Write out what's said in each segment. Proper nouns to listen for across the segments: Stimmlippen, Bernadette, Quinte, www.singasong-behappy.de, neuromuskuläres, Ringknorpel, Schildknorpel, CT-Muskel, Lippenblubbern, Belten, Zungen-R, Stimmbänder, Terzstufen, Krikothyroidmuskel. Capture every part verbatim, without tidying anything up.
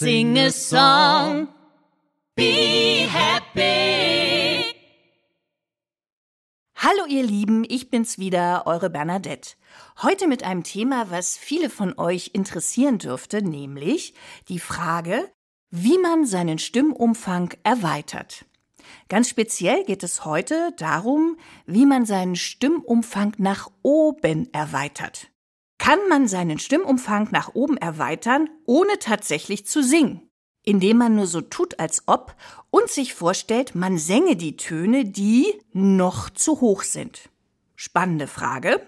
Sing a song, be happy. Hallo ihr Lieben, ich bin's wieder, eure Bernadette. Heute mit einem Thema, was viele von euch interessieren dürfte, nämlich die Frage, wie man seinen Stimmumfang erweitert. Ganz speziell geht es heute darum, wie man seinen Stimmumfang nach oben erweitert. Kann man seinen Stimmumfang nach oben erweitern, ohne tatsächlich zu singen? Indem man nur so tut, als ob und sich vorstellt, man sänge die Töne, die noch zu hoch sind. Spannende Frage.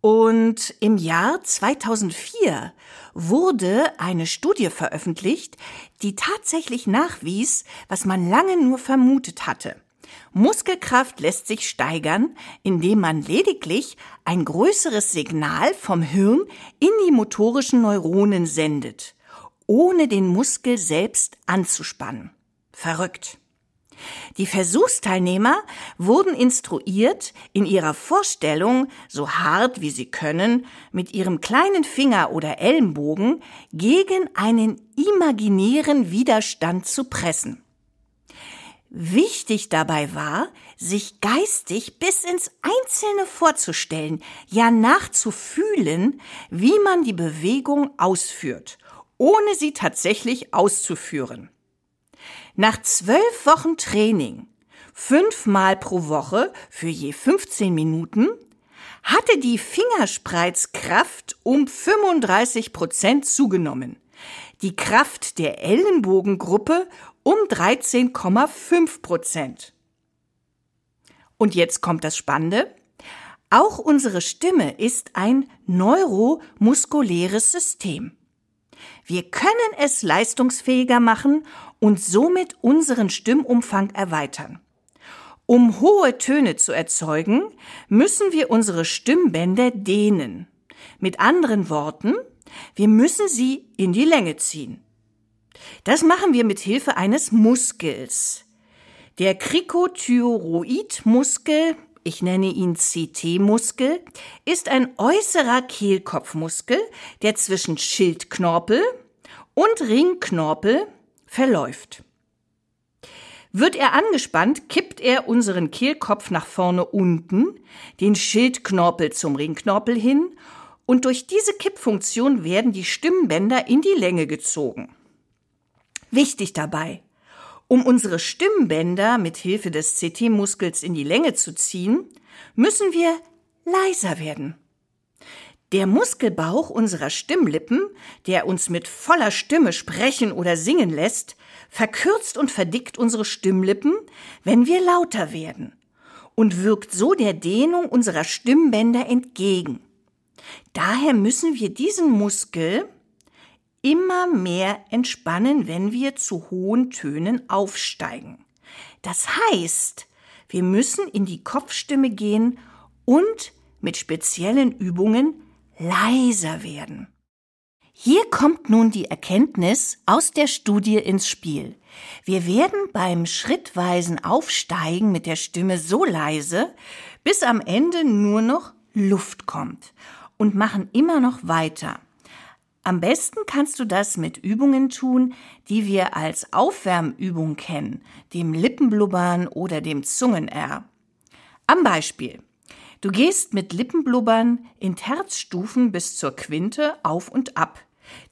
Und im Jahr zweitausendvier wurde eine Studie veröffentlicht, die tatsächlich nachwies, was man lange nur vermutet hatte. Muskelkraft lässt sich steigern, indem man lediglich ein größeres Signal vom Hirn in die motorischen Neuronen sendet, ohne den Muskel selbst anzuspannen. Verrückt. Die Versuchsteilnehmer wurden instruiert, in ihrer Vorstellung, so hart wie sie können, mit ihrem kleinen Finger oder Ellenbogen gegen einen imaginären Widerstand zu pressen. Wichtig dabei war, sich geistig bis ins Einzelne vorzustellen, ja nachzufühlen, wie man die Bewegung ausführt, ohne sie tatsächlich auszuführen. Nach zwölf Wochen Training, fünfmal pro Woche für je fünfzehn Minuten, hatte die Fingerspreizkraft um fünfunddreißig Prozent zugenommen, die Kraft der Ellenbogengruppe um dreizehn Komma fünf Prozent. Und jetzt kommt das Spannende. Auch unsere Stimme ist ein neuromuskuläres System. Wir können es leistungsfähiger machen und somit unseren Stimmumfang erweitern. Um hohe Töne zu erzeugen, müssen wir unsere Stimmbänder dehnen. Mit anderen Worten, wir müssen sie in die Länge ziehen. Das machen wir mit Hilfe eines Muskels. Der Krikothyroidmuskel, ich nenne ihn C T-Muskel, ist ein äußerer Kehlkopfmuskel, der zwischen Schildknorpel und Ringknorpel verläuft. Wird er angespannt, kippt er unseren Kehlkopf nach vorne unten, den Schildknorpel zum Ringknorpel hin, und durch diese Kippfunktion werden die Stimmbänder in die Länge gezogen. Wichtig dabei, um unsere Stimmbänder mit Hilfe des C T-Muskels in die Länge zu ziehen, müssen wir leiser werden. Der Muskelbauch unserer Stimmlippen, der uns mit voller Stimme sprechen oder singen lässt, verkürzt und verdickt unsere Stimmlippen, wenn wir lauter werden, und wirkt so der Dehnung unserer Stimmbänder entgegen. Daher müssen wir diesen Muskel immer mehr entspannen, wenn wir zu hohen Tönen aufsteigen. Das heißt, wir müssen in die Kopfstimme gehen und mit speziellen Übungen leiser werden. Hier kommt nun die Erkenntnis aus der Studie ins Spiel. Wir werden beim schrittweisen Aufsteigen mit der Stimme so leise, bis am Ende nur noch Luft kommt, und machen immer noch weiter. Am besten kannst du das mit Übungen tun, die wir als Aufwärmübung kennen, dem Lippenblubbern oder dem Zungen-R. Am Beispiel: Du gehst mit Lippenblubbern in Terzstufen bis zur Quinte auf und ab,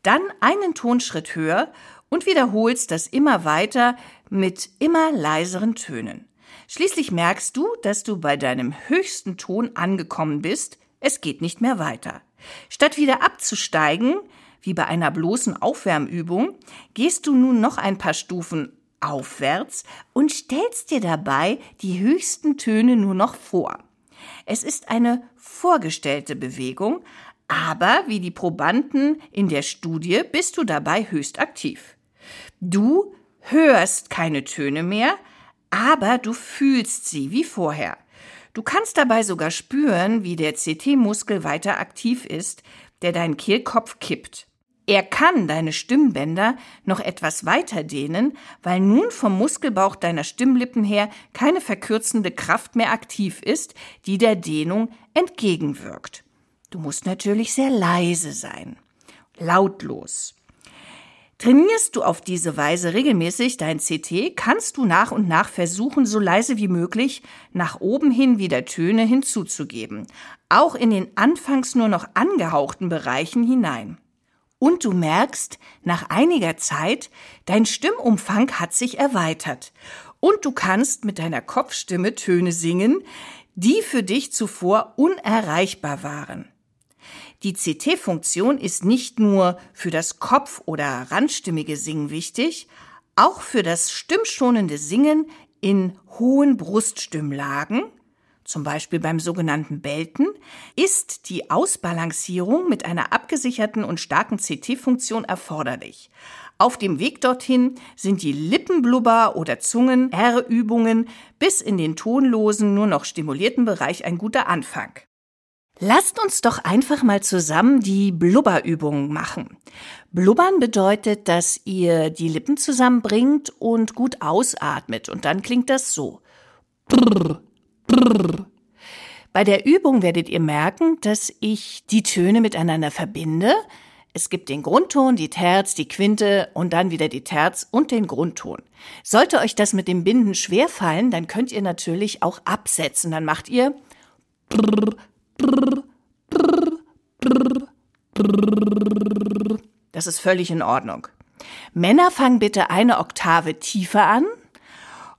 dann einen Tonschritt höher und wiederholst das immer weiter mit immer leiseren Tönen. Schließlich merkst du, dass du bei deinem höchsten Ton angekommen bist, es geht nicht mehr weiter. Statt wieder abzusteigen, wie bei einer bloßen Aufwärmübung, gehst du nun noch ein paar Stufen aufwärts und stellst dir dabei die höchsten Töne nur noch vor. Es ist eine vorgestellte Bewegung, aber wie die Probanden in der Studie bist du dabei höchst aktiv. Du hörst keine Töne mehr, aber du fühlst sie wie vorher. Du kannst dabei sogar spüren, wie der C T-Muskel weiter aktiv ist, der deinen Kehlkopf kippt. Er kann deine Stimmbänder noch etwas weiter dehnen, weil nun vom Muskelbauch deiner Stimmlippen her keine verkürzende Kraft mehr aktiv ist, die der Dehnung entgegenwirkt. Du musst natürlich sehr leise sein, lautlos. Trainierst du auf diese Weise regelmäßig dein C T, kannst du nach und nach versuchen, so leise wie möglich nach oben hin wieder Töne hinzuzugeben, auch in den anfangs nur noch angehauchten Bereichen hinein. Und du merkst, nach einiger Zeit, dein Stimmumfang hat sich erweitert und du kannst mit deiner Kopfstimme Töne singen, die für dich zuvor unerreichbar waren. Die C T-Funktion ist nicht nur für das Kopf- oder randstimmige Singen wichtig, auch für das stimmschonende Singen in hohen Bruststimmlagen, zum Beispiel beim sogenannten Belten, ist die Ausbalancierung mit einer abgesicherten und starken C T-Funktion erforderlich. Auf dem Weg dorthin sind die Lippenblubber- oder Zungen-R-Übungen bis in den tonlosen, nur noch stimulierten Bereich ein guter Anfang. Lasst uns doch einfach mal zusammen die Blubberübungen machen. Blubbern bedeutet, dass ihr die Lippen zusammenbringt und gut ausatmet. Und dann klingt das so. Brrr, brrr. Bei der Übung werdet ihr merken, dass ich die Töne miteinander verbinde. Es gibt den Grundton, die Terz, die Quinte und dann wieder die Terz und den Grundton. Sollte euch das mit dem Binden schwerfallen, dann könnt ihr natürlich auch absetzen. Dann macht ihr brrr, brrr, brrr, brrr, brrr. Das ist völlig in Ordnung. Männer, fangen bitte eine Oktave tiefer an.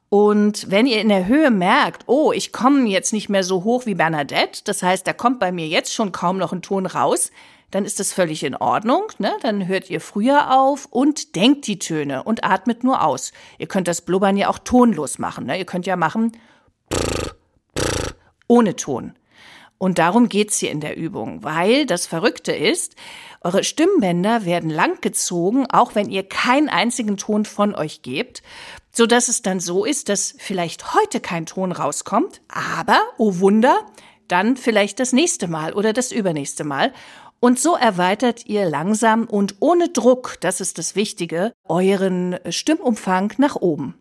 Und wenn ihr in der Höhe merkt, oh, ich komme jetzt nicht mehr so hoch wie Bernadette, das heißt, da kommt bei mir jetzt schon kaum noch ein Ton raus, dann ist das völlig in Ordnung, ne? Dann hört ihr früher auf und denkt die Töne und atmet nur aus. Ihr könnt das Blubbern ja auch tonlos machen, ne? Ihr könnt ja machen ohne Ton. Und darum geht's hier in der Übung, weil das Verrückte ist, eure Stimmbänder werden langgezogen, auch wenn ihr keinen einzigen Ton von euch gebt, so dass es dann so ist, dass vielleicht heute kein Ton rauskommt, aber, oh Wunder, dann vielleicht das nächste Mal oder das übernächste Mal. Und so erweitert ihr langsam und ohne Druck, das ist das Wichtige, euren Stimmumfang nach oben.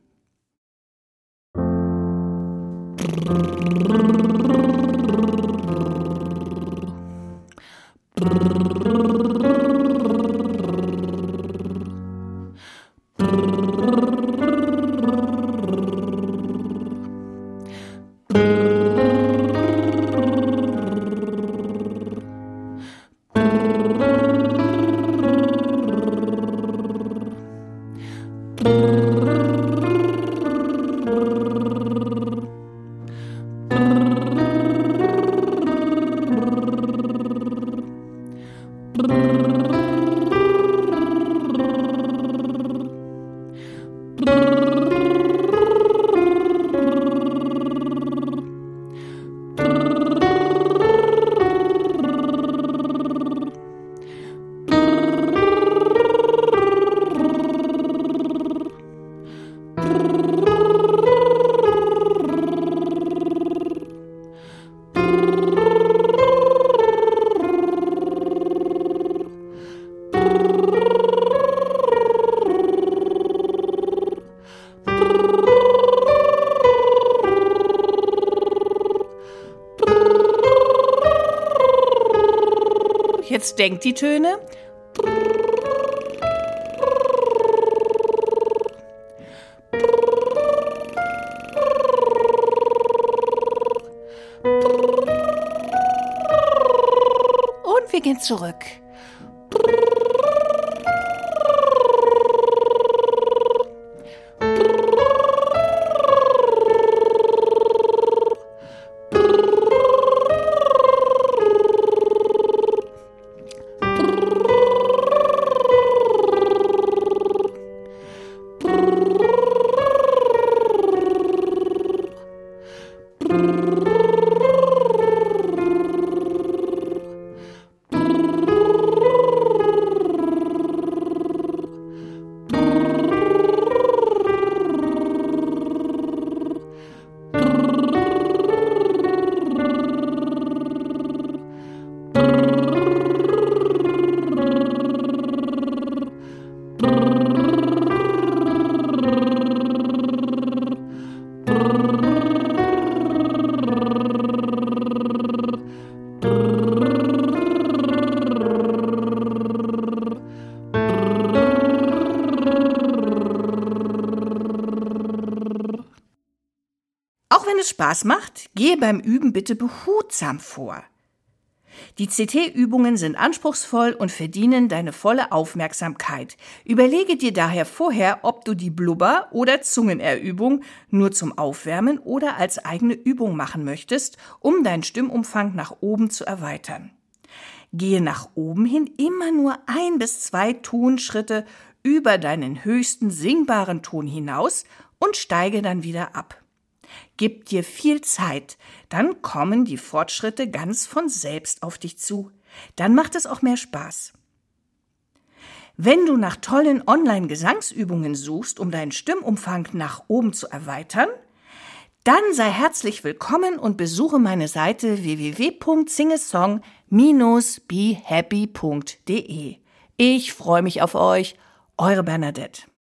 Jetzt denkt die Töne. Und wir gehen zurück. wenn es Spaß macht, gehe beim Üben bitte behutsam vor. Die C T-Übungen sind anspruchsvoll und verdienen deine volle Aufmerksamkeit. Überlege dir daher vorher, ob du die Blubber- oder Zungen-R-Übung nur zum Aufwärmen oder als eigene Übung machen möchtest, um deinen Stimmumfang nach oben zu erweitern. Gehe nach oben hin immer nur ein bis zwei Tonschritte über deinen höchsten singbaren Ton hinaus und steige dann wieder ab. Gib dir viel Zeit, dann kommen die Fortschritte ganz von selbst auf dich zu. Dann macht es auch mehr Spaß. Wenn du nach tollen Online-Gesangsübungen suchst, um deinen Stimmumfang nach oben zu erweitern, dann sei herzlich willkommen und besuche meine Seite w w w punkt singasong bindestrich behappy punkt de. Ich freue mich auf euch, eure Bernadette.